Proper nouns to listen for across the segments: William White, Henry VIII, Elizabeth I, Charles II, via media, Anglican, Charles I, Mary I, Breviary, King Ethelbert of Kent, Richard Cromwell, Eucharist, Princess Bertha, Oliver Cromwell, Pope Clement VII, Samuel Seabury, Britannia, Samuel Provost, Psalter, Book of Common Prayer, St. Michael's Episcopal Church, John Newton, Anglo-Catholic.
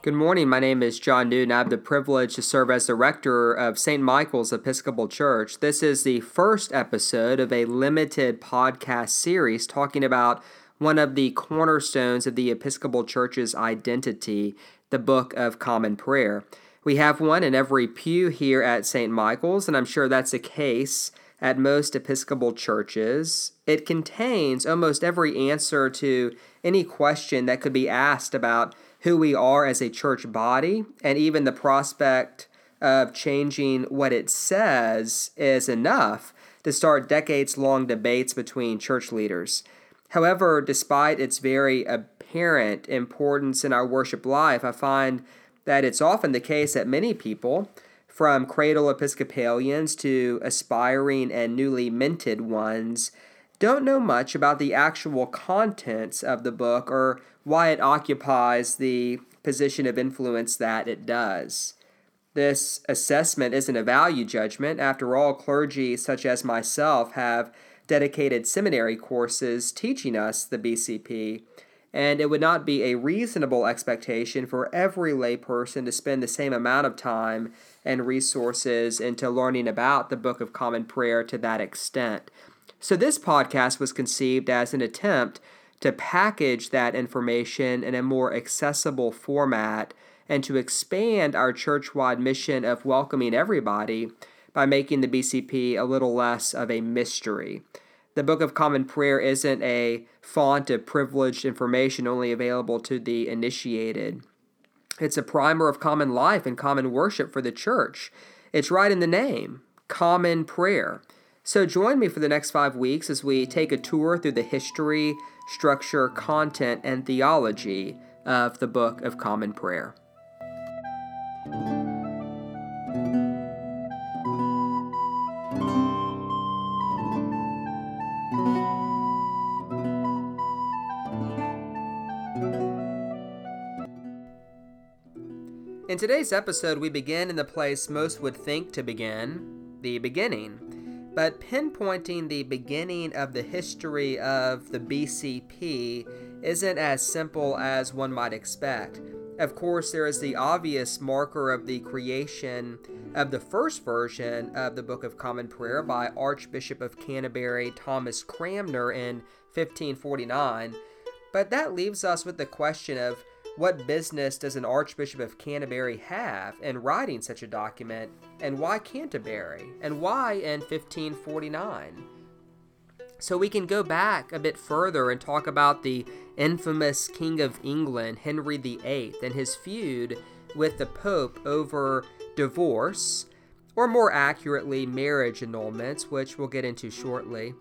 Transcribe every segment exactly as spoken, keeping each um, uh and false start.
Good morning, my name is John Newton. I have the privilege to serve as the rector of Saint Michael's Episcopal Church. This is the first episode of a limited podcast series talking about one of the cornerstones of the Episcopal Church's identity, the Book of Common Prayer. We have one in every pew here at Saint Michael's, and I'm sure that's the case at most Episcopal churches. It contains almost every answer to any question that could be asked about who we are as a church body, and even the prospect of changing what it says is enough to start decades-long debates between church leaders. However, despite its very apparent importance in our worship life, I find that it's often the case that many people, from cradle Episcopalians to aspiring and newly minted ones, don't know much about the actual contents of the book or why it occupies the position of influence that it does. This assessment isn't a value judgment. After all, clergy such as myself have dedicated seminary courses teaching us the B C P, and it would not be a reasonable expectation for every layperson to spend the same amount of time and resources into learning about the Book of Common Prayer to that extent. So this podcast was conceived as an attempt to package that information in a more accessible format and to expand our church-wide mission of welcoming everybody by making the B C P a little less of a mystery. The Book of Common Prayer isn't a font of privileged information only available to the initiated. It's a primer of common life and common worship for the church. It's right in the name, Common Prayer. So join me for the next five weeks as we take a tour through the history, structure, content, and theology of the Book of Common Prayer. In today's episode, we begin in the place most would think to begin, the beginning. But pinpointing the beginning of the history of the B C P isn't as simple as one might expect. Of course, there is the obvious marker of the creation of the first version of the Book of Common Prayer by Archbishop of Canterbury Thomas Cranmer in fifteen forty-nine, but that leaves us with the question of what business does an Archbishop of Canterbury have in writing such a document, and why Canterbury, and why in fifteen forty-nine? So we can go back a bit further and talk about the infamous King of England, Henry the Eighth, and his feud with the Pope over divorce, or more accurately, marriage annulments, which we'll get into shortly.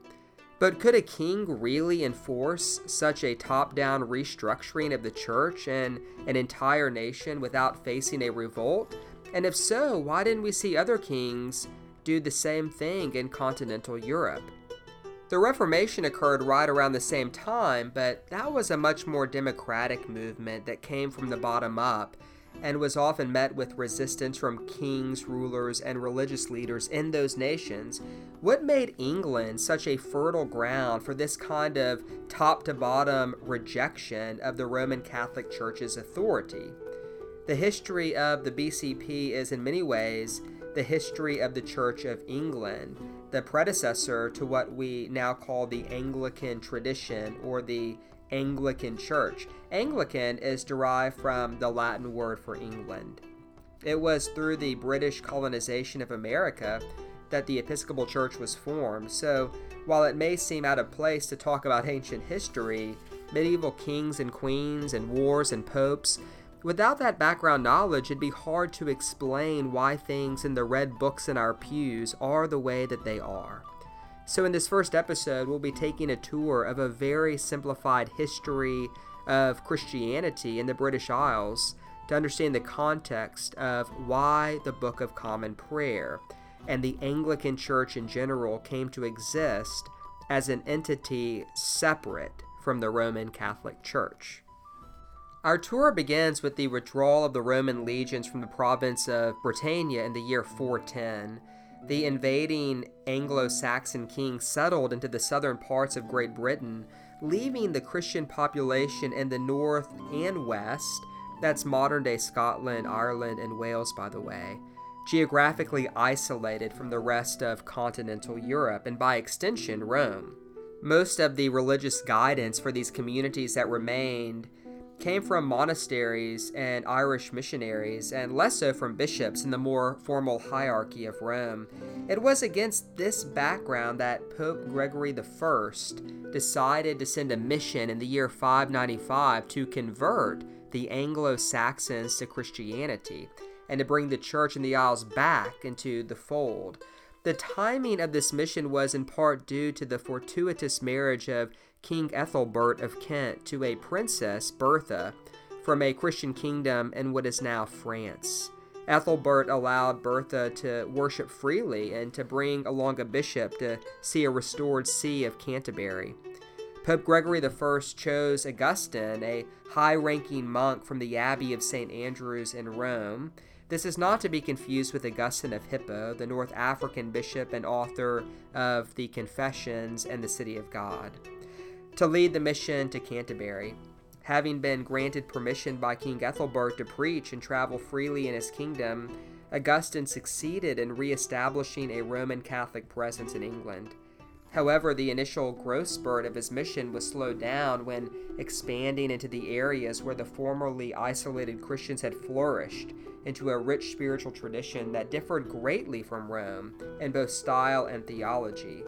But could a king really enforce such a top-down restructuring of the church and an entire nation without facing a revolt? And if so, why didn't we see other kings do the same thing in continental Europe? The Reformation occurred right around the same time, but that was a much more democratic movement that came from the bottom up and was often met with resistance from kings, rulers, and religious leaders in those nations. What made England such a fertile ground for this kind of top-to-bottom rejection of the Roman Catholic Church's authority? The history of the B C P is in many ways the history of the Church of England, the predecessor to what we now call the Anglican tradition or the Anglican Church. Anglican is derived from the Latin word for England. It was through the British colonization of America that the Episcopal Church was formed, so while it may seem out of place to talk about ancient history, medieval kings and queens and wars and popes, without that background knowledge it'd be hard to explain why things in the red books in our pews are the way that they are. So in this first episode, we'll be taking a tour of a very simplified history of Christianity in the British Isles to understand the context of why the Book of Common Prayer and the Anglican Church in general came to exist as an entity separate from the Roman Catholic Church. Our tour begins with the withdrawal of the Roman legions from the province of Britannia in the year four ten. The invading Anglo-Saxon king settled into the southern parts of Great Britain, leaving the Christian population in the north and west, that's modern-day Scotland, Ireland, and Wales, by the way, geographically isolated from the rest of continental Europe, and by extension, Rome. Most of the religious guidance for these communities that remained came from monasteries and Irish missionaries, and less so from bishops in the more formal hierarchy of Rome. It was against this background that Pope Gregory the First decided to send a mission in the year five ninety-five to convert the Anglo-Saxons to Christianity and to bring the Church in the Isles back into the fold. The timing of this mission was in part due to the fortuitous marriage of King Ethelbert of Kent to a Princess Bertha from a Christian kingdom in what is now France. Ethelbert allowed Bertha to worship freely and to bring along a bishop to see a restored see of Canterbury. Pope Gregory the First chose Augustine, a high-ranking monk from the Abbey of Saint Andrews in Rome. This is not to be confused with Augustine of Hippo, the North African bishop and author of the Confessions and the City of God, to lead the mission to Canterbury. Having been granted permission by King Ethelbert to preach and travel freely in his kingdom, Augustine succeeded in re-establishing a Roman Catholic presence in England. However, the initial growth spurt of his mission was slowed down when expanding into the areas where the formerly isolated Christians had flourished into a rich spiritual tradition that differed greatly from Rome in both style and theology.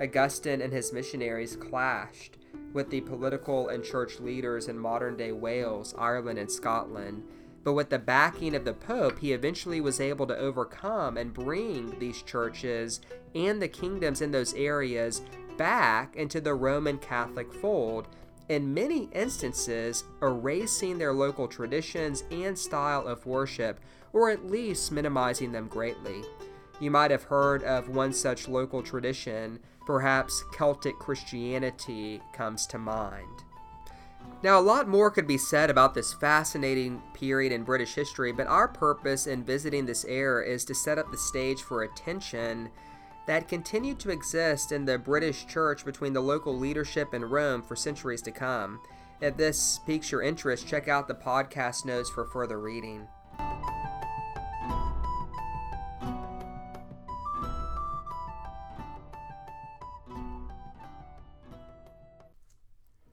Augustine and his missionaries clashed with the political and church leaders in modern-day Wales, Ireland, and Scotland, but with the backing of the Pope, he eventually was able to overcome and bring these churches and the kingdoms in those areas back into the Roman Catholic fold, in many instances erasing their local traditions and style of worship, or at least minimizing them greatly. You might have heard of one such local tradition, perhaps Celtic Christianity comes to mind. Now, a lot more could be said about this fascinating period in British history, but our purpose in visiting this era is to set up the stage for a tension that continued to exist in the British Church between the local leadership and Rome for centuries to come. If this piques your interest, check out the podcast notes for further reading.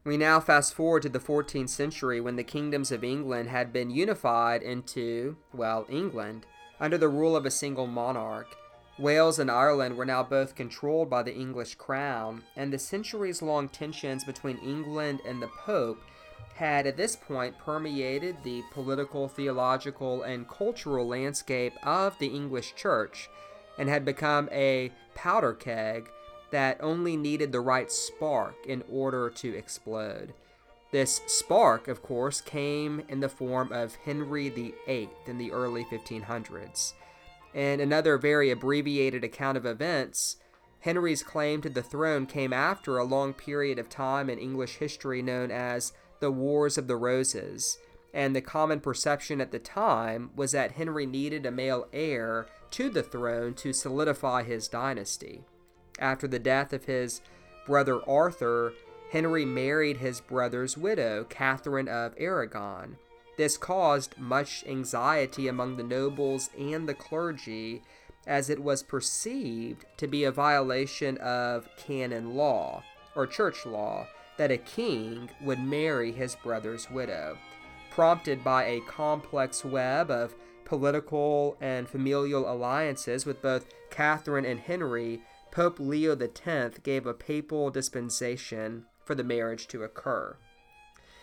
We now fast forward to the fourteenth century, when the kingdoms of England had been unified into, well, England, under the rule of a single monarch. Wales and Ireland were now both controlled by the English crown, and the centuries-long tensions between England and the Pope had at this point permeated the political, theological, and cultural landscape of the English Church, and had become a powder keg that only needed the right spark in order to explode. This spark, of course, came in the form of Henry the Eighth in the early fifteen hundreds. In another very abbreviated account of events, Henry's claim to the throne came after a long period of time in English history known as the Wars of the Roses, and the common perception at the time was that Henry needed a male heir to the throne to solidify his dynasty. After the death of his brother Arthur, Henry married his brother's widow, Catherine of Aragon. This caused much anxiety among the nobles and the clergy, as it was perceived to be a violation of canon law, or church law, that a king would marry his brother's widow. Prompted by a complex web of political and familial alliances with both Catherine and Henry, Pope Leo the Tenth gave a papal dispensation for the marriage to occur.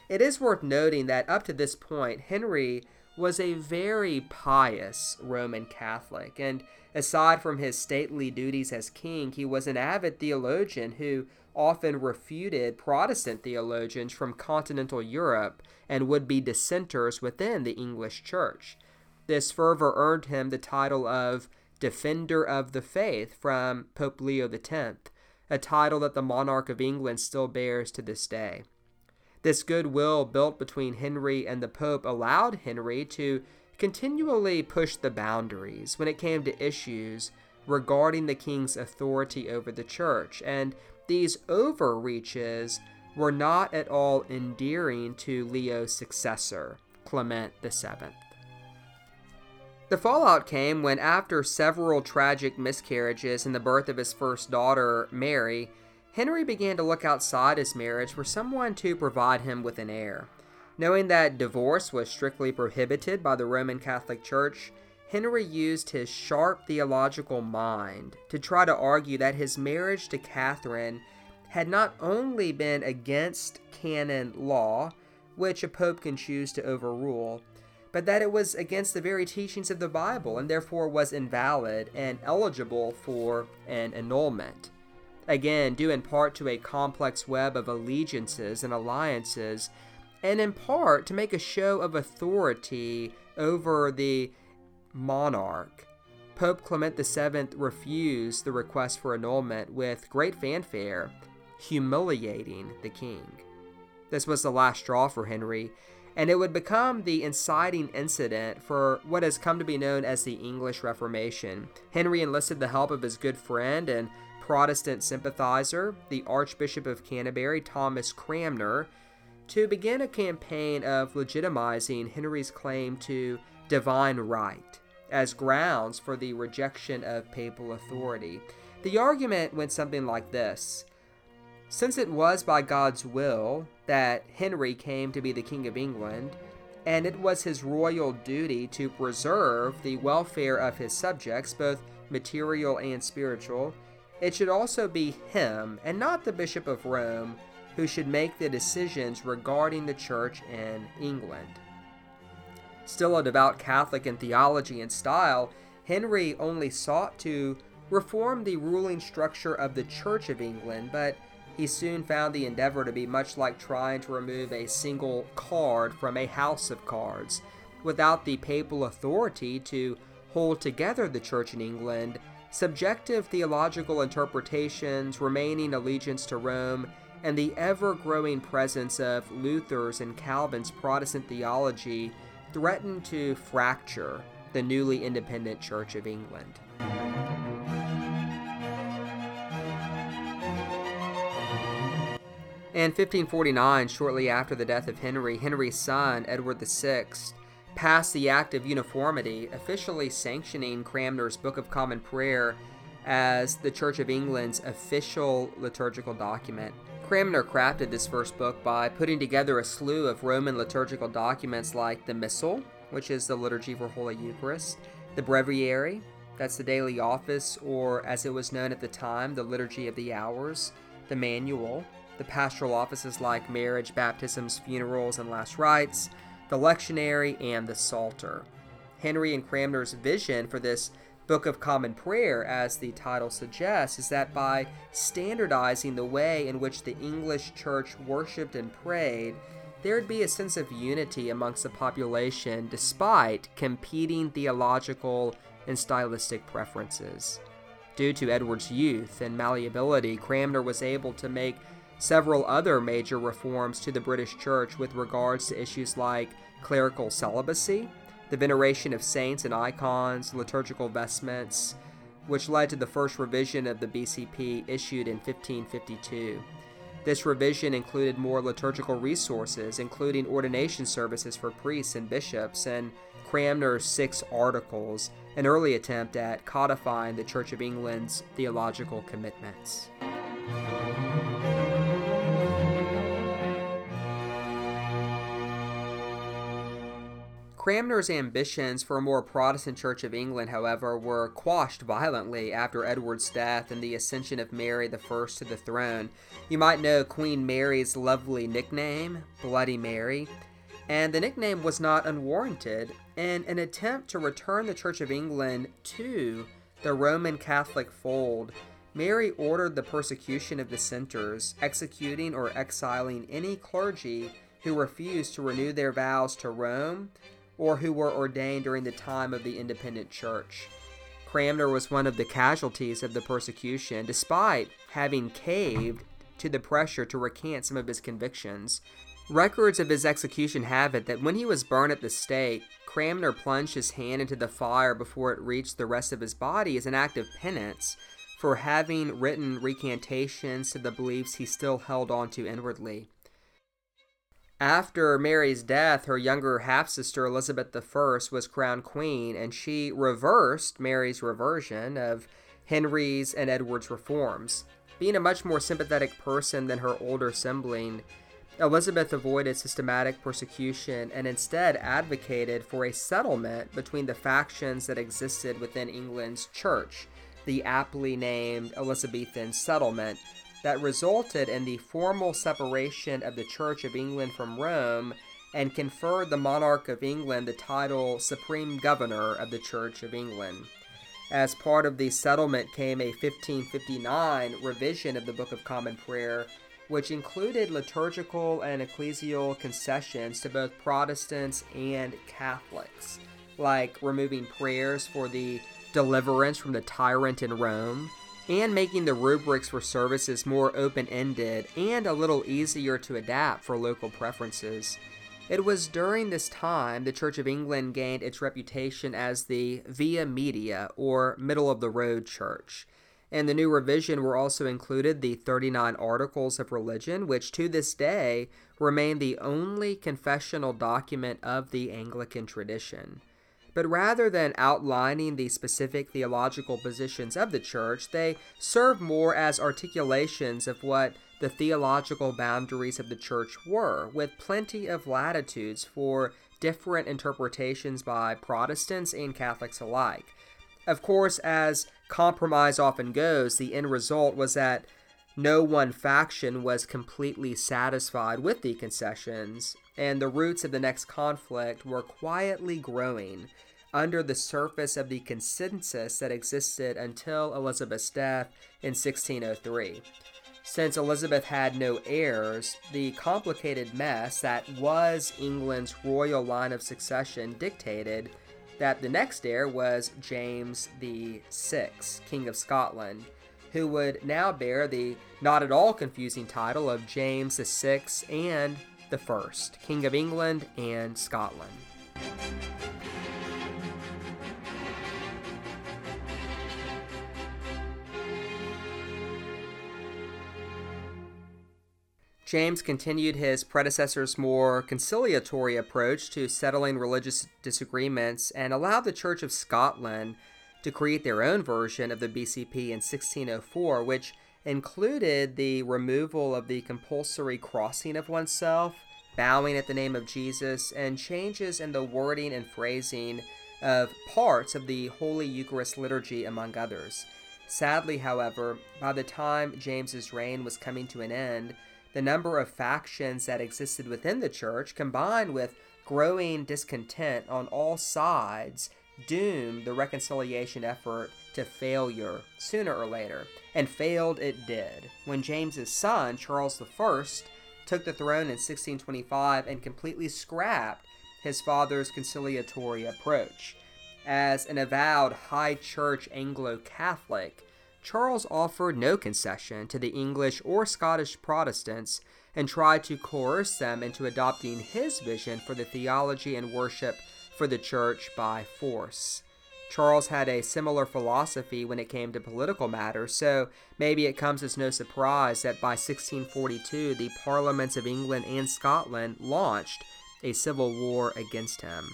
It is worth noting that up to this point, Henry was a very pious Roman Catholic, and aside from his stately duties as king, he was an avid theologian who often refuted Protestant theologians from continental Europe and would-be dissenters within the English Church. This fervor earned him the title of Defender of the Faith from Pope Leo the tenth, a title that the monarch of England still bears to this day. This goodwill built between Henry and the Pope allowed Henry to continually push the boundaries when it came to issues regarding the king's authority over the church, and these overreaches were not at all endearing to Leo's successor, Clement the seventh. The fallout came when, after several tragic miscarriages and the birth of his first daughter, Mary, Henry began to look outside his marriage for someone to provide him with an heir. Knowing that divorce was strictly prohibited by the Roman Catholic Church, Henry used his sharp theological mind to try to argue that his marriage to Catherine had not only been against canon law, which a pope can choose to overrule, but that it was against the very teachings of the Bible and therefore was invalid and eligible for an annulment. Again, due in part to a complex web of allegiances and alliances, and in part to make a show of authority over the monarch, Pope Clement the seventh refused the request for annulment with great fanfare, humiliating the king. This was the last straw for Henry, and it would become the inciting incident for what has come to be known as the English Reformation. Henry enlisted the help of his good friend and Protestant sympathizer, the Archbishop of Canterbury, Thomas Cranmer, to begin a campaign of legitimizing Henry's claim to divine right as grounds for the rejection of papal authority. The argument went something like this. Since it was by God's will that Henry came to be the King of England, and it was his royal duty to preserve the welfare of his subjects, both material and spiritual, it should also be him, and not the Bishop of Rome, who should make the decisions regarding the Church in England. Still a devout Catholic in theology and style, Henry only sought to reform the ruling structure of the Church of England, but he soon found the endeavor to be much like trying to remove a single card from a house of cards. Without the papal authority to hold together the Church in England, subjective theological interpretations, remaining allegiance to Rome, and the ever-growing presence of Luther's and Calvin's Protestant theology threatened to fracture the newly independent Church of England. In fifteen forty-nine, shortly after the death of Henry, Henry's son, Edward the sixth, passed the Act of Uniformity, officially sanctioning Cranmer's Book of Common Prayer as the Church of England's official liturgical document. Cranmer crafted this first book by putting together a slew of Roman liturgical documents like the Missal, which is the Liturgy for Holy Eucharist, the Breviary, that's the Daily Office, or as it was known at the time, the Liturgy of the Hours, the Manual, the pastoral offices like marriage, baptisms, funerals, and last rites, the lectionary, and the Psalter. Henry and Cranmer's vision for this Book of Common Prayer, as the title suggests, is that by standardizing the way in which the English Church worshipped and prayed, there'd be a sense of unity amongst the population despite competing theological and stylistic preferences. Due to Edward's youth and malleability, Cranmer was able to make several other major reforms to the British Church with regards to issues like clerical celibacy, the veneration of saints and icons, liturgical vestments, which led to the first revision of the B C P issued in fifteen fifty-two. This revision included more liturgical resources, including ordination services for priests and bishops, and Cranmer's Six Articles, an early attempt at codifying the Church of England's theological commitments. Cranmer's ambitions for a more Protestant Church of England, however, were quashed violently after Edward's death and the ascension of Mary the First to the throne. You might know Queen Mary's lovely nickname, Bloody Mary, and the nickname was not unwarranted. In an attempt to return the Church of England to the Roman Catholic fold, Mary ordered the persecution of dissenters, executing or exiling any clergy who refused to renew their vows to Rome or who were ordained during the time of the independent church. Cranmer was one of the casualties of the persecution, despite having caved to the pressure to recant some of his convictions. Records of his execution have it that when he was burned at the stake, Cranmer plunged his hand into the fire before it reached the rest of his body as an act of penance for having written recantations to the beliefs he still held on to inwardly. After Mary's death, her younger half-sister Elizabeth the First was crowned queen, and she reversed Mary's reversion of Henry's and Edward's reforms. Being a much more sympathetic person than her older sibling, Elizabeth avoided systematic persecution and instead advocated for a settlement between the factions that existed within England's church, the aptly named Elizabethan settlement, that resulted in the formal separation of the Church of England from Rome and conferred the monarch of England the title Supreme Governor of the Church of England. As part of the settlement came a fifteen fifty-nine revision of the Book of Common Prayer, which included liturgical and ecclesial concessions to both Protestants and Catholics, like removing prayers for the deliverance from the tyrant in Rome, and making the rubrics for services more open-ended and a little easier to adapt for local preferences. It was during this time the Church of England gained its reputation as the via media, or middle-of-the-road church. In the new revision were also included the thirty-nine Articles of Religion, which to this day remain the only confessional document of the Anglican tradition. But rather than outlining the specific theological positions of the Church, they serve more as articulations of what the theological boundaries of the Church were, with plenty of latitudes for different interpretations by Protestants and Catholics alike. Of course, as compromise often goes, the end result was that no one faction was completely satisfied with the concessions, and the roots of the next conflict were quietly growing under the surface of the consensus that existed until Elizabeth's death in sixteen oh three. Since Elizabeth had no heirs, the complicated mess that was England's royal line of succession dictated that the next heir was James the Sixth, King of Scotland, who would now bear the not at all confusing title of James the Sixth and the First, King of England and Scotland. James continued his predecessor's more conciliatory approach to settling religious disagreements and allowed the Church of Scotland to create their own version of the B C P in sixteen oh four, which included the removal of the compulsory crossing of oneself, bowing at the name of Jesus, and changes in the wording and phrasing of parts of the Holy Eucharist liturgy, among others. Sadly, however, by the time James's reign was coming to an end, the number of factions that existed within the church, combined with growing discontent on all sides, doomed the reconciliation effort to failure sooner or later, and failed it did, when James's son, Charles the First, took the throne in sixteen twenty-five and completely scrapped his father's conciliatory approach. As an avowed high church Anglo-Catholic, Charles offered no concession to the English or Scottish Protestants and tried to coerce them into adopting his vision for the theology and worship for the church by force. Charles had a similar philosophy when it came to political matters, so maybe it comes as no surprise that by sixteen forty-two the parliaments of England and Scotland launched a civil war against him.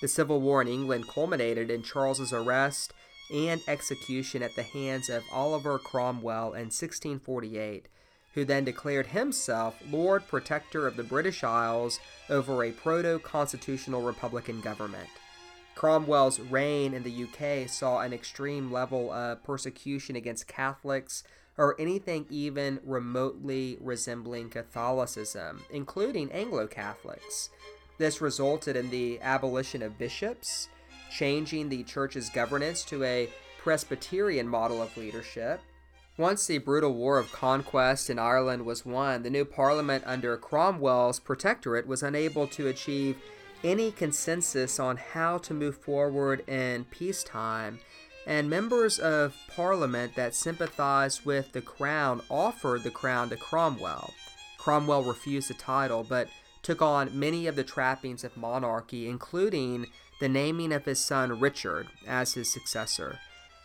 The civil war in England culminated in Charles's arrest and execution at the hands of Oliver Cromwell in sixteen forty-eight, who then declared himself Lord Protector of the British Isles over a proto-constitutional Republican government. Cromwell's reign in the U K saw an extreme level of persecution against Catholics or anything even remotely resembling Catholicism, including Anglo-Catholics. This resulted in the abolition of bishops, changing the church's governance to a Presbyterian model of leadership, Once the brutal war of conquest in Ireland was won, the new Parliament under Cromwell's protectorate was unable to achieve any consensus on how to move forward in peacetime, and members of Parliament that sympathized with the Crown offered the Crown to Cromwell. Cromwell refused the title, but took on many of the trappings of monarchy, including the naming of his son Richard as his successor.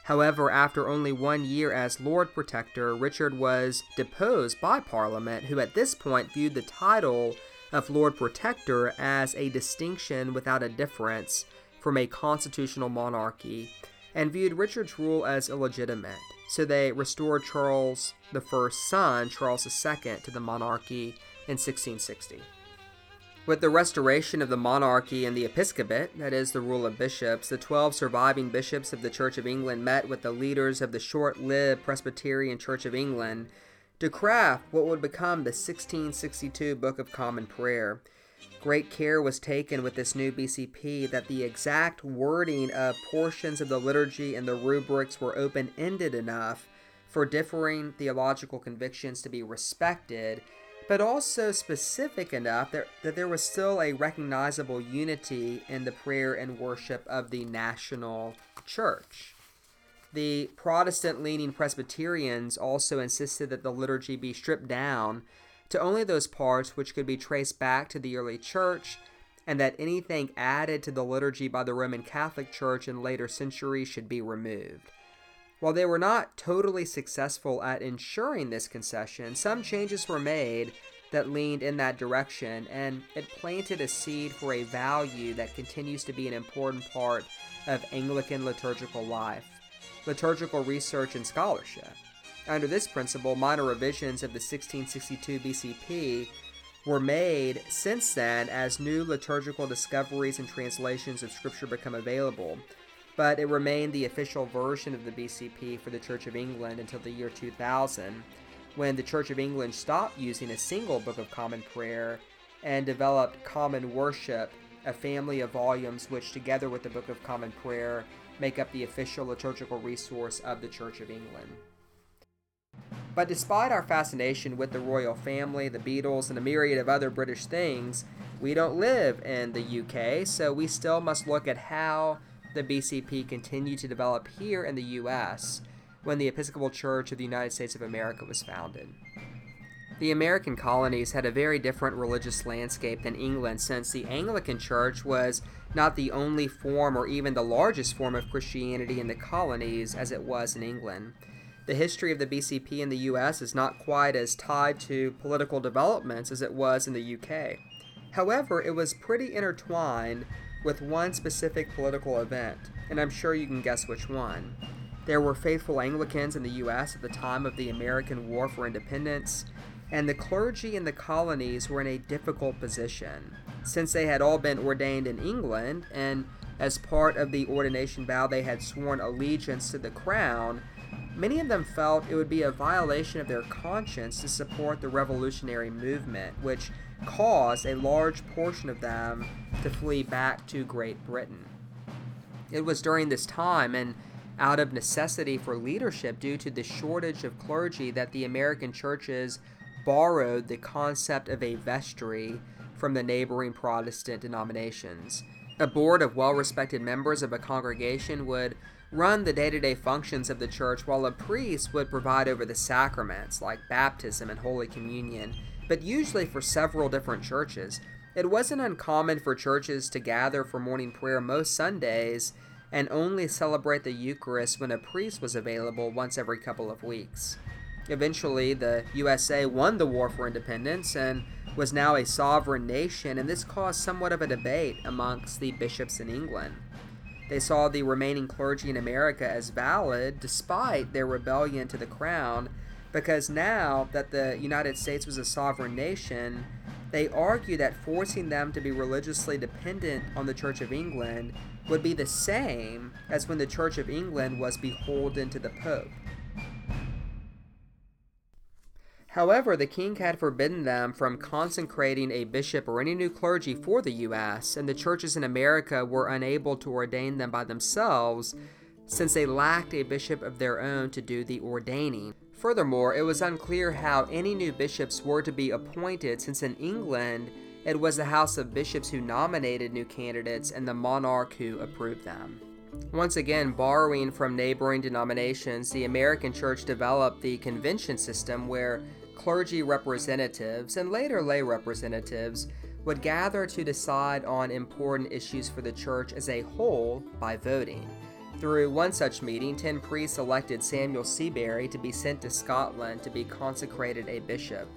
However, after only one year as Lord Protector, Richard was deposed by Parliament, who at this point viewed the title of Lord Protector as a distinction without a difference from a constitutional monarchy, and viewed Richard's rule as illegitimate. So they restored Charles I's son, Charles the Second, to the monarchy in sixteen sixty. With the restoration of the monarchy and the episcopate, that is, the rule of bishops, the twelve surviving bishops of the Church of England met with the leaders of the short-lived Presbyterian Church of England to craft what would become the sixteen sixty-two Book of Common Prayer. Great care was taken with this new B C P that the exact wording of portions of the liturgy and the rubrics were open-ended enough for differing theological convictions to be respected, but also specific enough that, that there was still a recognizable unity in the prayer and worship of the national church. The Protestant-leaning Presbyterians also insisted that the liturgy be stripped down to only those parts which could be traced back to the early church, and that anything added to the liturgy by the Roman Catholic Church in later centuries should be removed. While they were not totally successful at ensuring this concession, some changes were made that leaned in that direction, and it planted a seed for a value that continues to be an important part of Anglican liturgical life: liturgical research and scholarship. Under this principle, minor revisions of the sixteen sixty-two B C P were made since then as new liturgical discoveries and translations of Scripture become available, but it remained the official version of the B C P for the Church of England until the year two thousand, when the Church of England stopped using a single Book of Common Prayer and developed Common Worship, a family of volumes which, together with the Book of Common Prayer, make up the official liturgical resource of the Church of England. But despite our fascination with the royal family, the Beatles, and a myriad of other British things, we don't live in the U K, so we still must look at how the B C P continued to develop here in the U S when the Episcopal Church of the United States of America was founded. The American colonies had a very different religious landscape than England, since the Anglican Church was not the only form or even the largest form of Christianity in the colonies as it was in England. The history of the B C P in the U S is not quite as tied to political developments as it was in the U K. However, it was pretty intertwined with one specific political event, and I'm sure you can guess which one. There were faithful Anglicans in the U S at the time of the American War for Independence, and the clergy in the colonies were in a difficult position, since they had all been ordained in England, and as part of the ordination vow they had sworn allegiance to the Crown. Many of them felt it would be a violation of their conscience to support the revolutionary movement, which caused a large portion of them to flee back to Great Britain. It was during this time, and out of necessity for leadership due to the shortage of clergy, that the American churches borrowed the concept of a vestry from the neighboring Protestant denominations. A board of well-respected members of a congregation would run the day-to-day functions of the church, while a priest would provide over the sacraments like baptism and Holy Communion, but usually for several different churches. It wasn't uncommon for churches to gather for morning prayer most Sundays and only celebrate the Eucharist when a priest was available once every couple of weeks. Eventually, the U S A won the War for Independence and was now a sovereign nation, and this caused somewhat of a debate amongst the bishops in England. They saw the remaining clergy in America as valid despite their rebellion to the Crown, because now that the United States was a sovereign nation, they argued that forcing them to be religiously dependent on the Church of England would be the same as when the Church of England was beholden to the Pope. However, the king had forbidden them from consecrating a bishop or any new clergy for the U S, and the churches in America were unable to ordain them by themselves, since they lacked a bishop of their own to do the ordaining. furthermore, it was unclear how any new bishops were to be appointed, since in England, it was the House of Bishops who nominated new candidates and the monarch who approved them. Once again, borrowing from neighboring denominations, the American Church developed the convention system where clergy representatives, and later lay representatives, would gather to decide on important issues for the church as a whole by voting. Through one such meeting, ten priests elected Samuel Seabury to be sent to Scotland to be consecrated a bishop.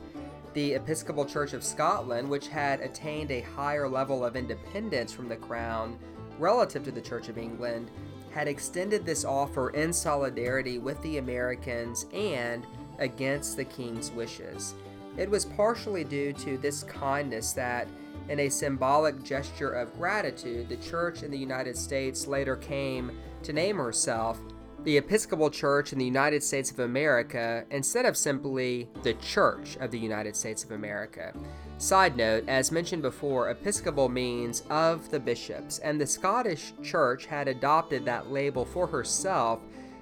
The Episcopal Church of Scotland, which had attained a higher level of independence from the crown relative to the Church of England, had extended this offer in solidarity with the Americans and against the king's wishes. It was partially due to this kindness that, in a symbolic gesture of gratitude, the Church in the United States later came to name herself the Episcopal Church in the United States of America, instead of simply the Church of the United States of America. Side note, as mentioned before, Episcopal means of the bishops, and the Scottish Church had adopted that label for herself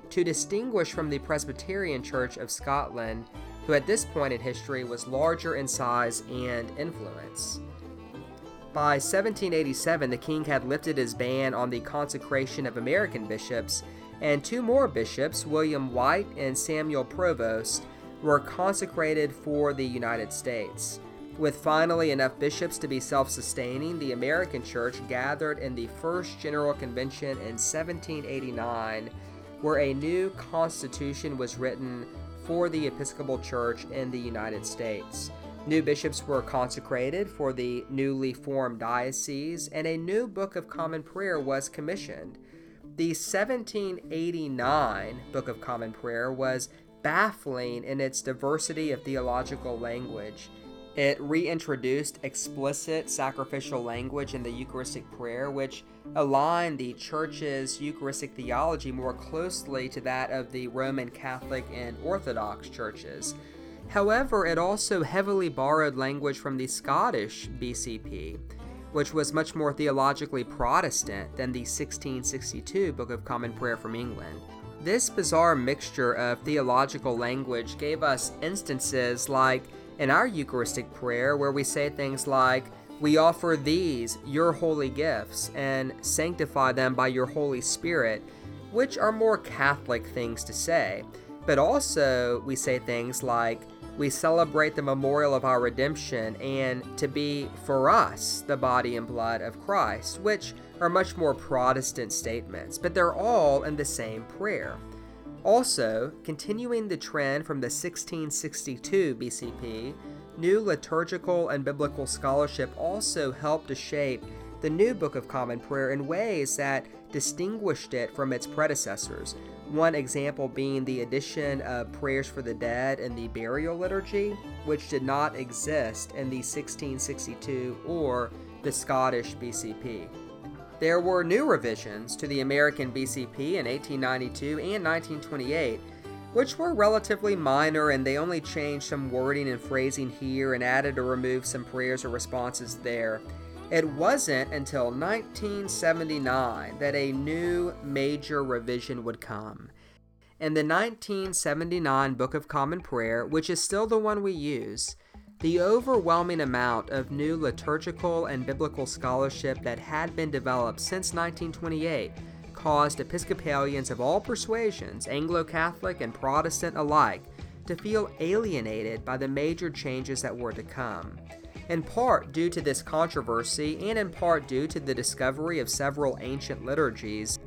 to distinguish from the Presbyterian Church of Scotland, who at this point in history was larger in size and influence. By seventeen eighty-seven, the king had lifted his ban on the consecration of American bishops, and two more bishops, William White and Samuel Provost, were consecrated for the United States. With finally enough bishops to be self-sustaining, the American Church gathered in the First General Convention in seventeen eighty-nine, where a new constitution was written for the Episcopal Church in the United States. New bishops were consecrated for the newly formed diocese, and a new Book of Common Prayer was commissioned. The seventeen eighty-nine Book of Common Prayer was baffling in its diversity of theological language. It reintroduced explicit sacrificial language in the Eucharistic prayer, which aligned the Church's Eucharistic theology more closely to that of the Roman Catholic and Orthodox churches. However, it also heavily borrowed language from the Scottish B C P, which was much more theologically Protestant than the sixteen sixty-two Book of Common Prayer from England. This bizarre mixture of theological language gave us instances like in our Eucharistic prayer, where we say things like, "We offer these, your holy gifts, and sanctify them by your Holy Spirit," which are more Catholic things to say. But also, we say things like, "We celebrate the memorial of our redemption and to be for us the body and blood of Christ," which are much more Protestant statements, but they're all in the same prayer. Also, continuing the trend from the sixteen sixty-two B C P, new liturgical and biblical scholarship also helped to shape the new Book of Common Prayer in ways that distinguished it from its predecessors, one example being the addition of prayers for the dead in the burial liturgy, which did not exist in the sixteen sixty-two or the Scottish B C P. There were new revisions to the American B C P in eighteen ninety-two and nineteen twenty-eight, which were relatively minor, and they only changed some wording and phrasing here and added or removed some prayers or responses there. It wasn't until nineteen seventy-nine that a new major revision would come. In the nineteen seventy-nine Book of Common Prayer, which is still the one we use, the overwhelming amount of new liturgical and biblical scholarship that had been developed since nineteen twenty-eight caused Episcopalians of all persuasions, Anglo-Catholic and Protestant alike, to feel alienated by the major changes that were to come. In part due to this controversy, and in part due to the discovery of several ancient liturgies,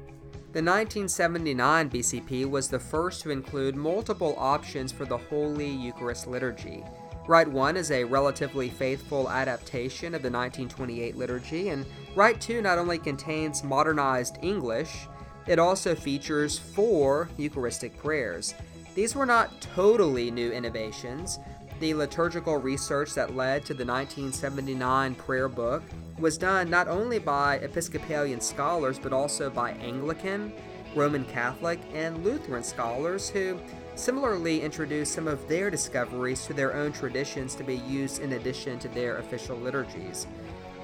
the nineteen seventy-nine B C P was the first to include multiple options for the Holy Eucharist liturgy. Rite one is a relatively faithful adaptation of the nineteen twenty-eight liturgy, and Rite two not only contains modernized English, it also features four Eucharistic prayers. These were not totally new innovations. The liturgical research that led to the nineteen seventy-nine prayer book was done not only by Episcopalian scholars, but also by Anglican, Roman Catholic, and Lutheran scholars who similarly introduced some of their discoveries to their own traditions to be used in addition to their official liturgies.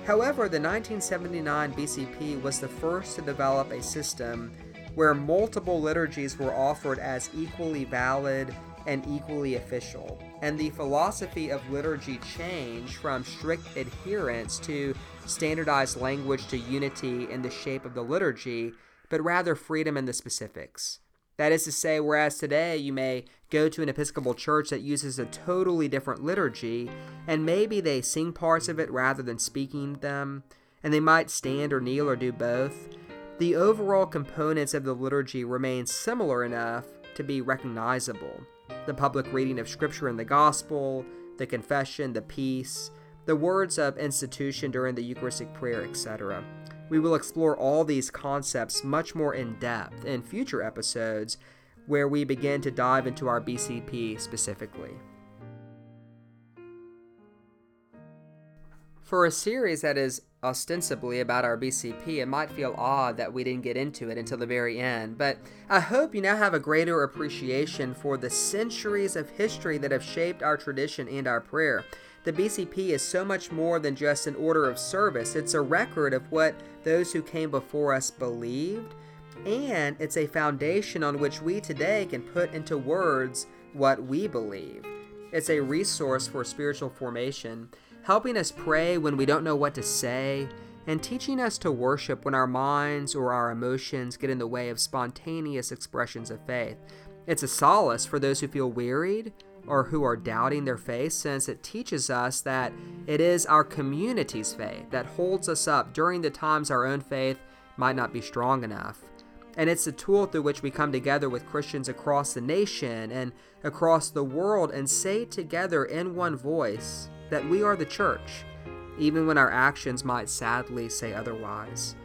However, the nineteen seventy-nine B C P was the first to develop a system where multiple liturgies were offered as equally valid and equally official, and the philosophy of liturgy changed from strict adherence to standardized language to unity in the shape of the liturgy, but rather freedom in the specifics. That is to say, whereas today you may go to an Episcopal church that uses a totally different liturgy, and maybe they sing parts of it rather than speaking them, and they might stand or kneel or do both, the overall components of the liturgy remain similar enough to be recognizable. The public reading of Scripture and the Gospel, the confession, the peace, the words of institution during the Eucharistic prayer, et cetera. We will explore all these concepts much more in depth in future episodes where we begin to dive into our B C P specifically. For a series that is ostensibly about our B C P, it might feel odd that we didn't get into it until the very end, but I hope you now have a greater appreciation for the centuries of history that have shaped our tradition and our prayer. The B C P is so much more than just an order of service. It's a record of what those who came before us believed, and it's a foundation on which we today can put into words what we believe. It's a resource for spiritual formation, helping us pray when we don't know what to say, and teaching us to worship when our minds or our emotions get in the way of spontaneous expressions of faith. It's a solace for those who feel wearied, or who are doubting their faith, since it teaches us that it is our community's faith that holds us up during the times our own faith might not be strong enough. And it's the tool through which we come together with Christians across the nation and across the world and say together in one voice that we are the church, even when our actions might sadly say otherwise.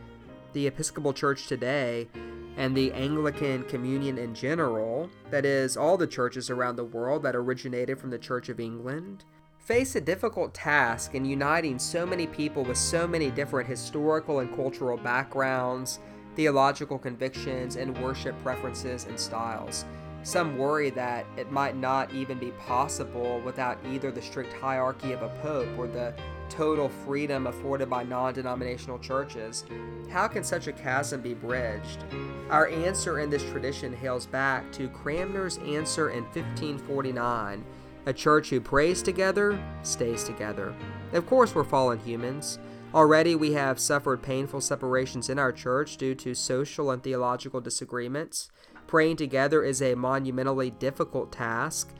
The Episcopal Church today and the Anglican Communion in general, that is, all the churches around the world that originated from the Church of England, face a difficult task in uniting so many people with so many different historical and cultural backgrounds, theological convictions, and worship preferences and styles. Some worry that it might not even be possible without either the strict hierarchy of a pope or the total freedom afforded by non-denominational churches. How can such a chasm be bridged? Our answer in this tradition hails back to Cranmer's answer in fifteen forty-nine, a church who prays together, stays together. Of course, we're fallen humans. Already we have suffered painful separations in our church due to social and theological disagreements. Praying together is a monumentally difficult task,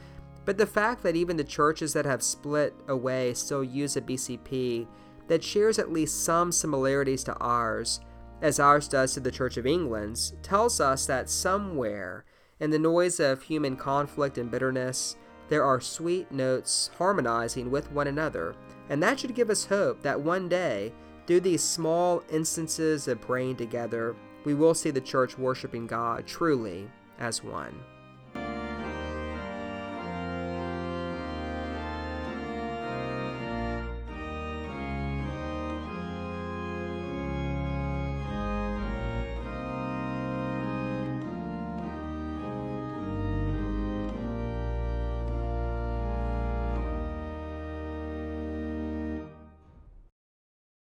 but the fact that even the churches that have split away still use a B C P that shares at least some similarities to ours, as ours does to the Church of England's, tells us that somewhere in the noise of human conflict and bitterness, there are sweet notes harmonizing with one another, and that should give us hope that one day, through these small instances of praying together, we will see the church worshiping God truly as one.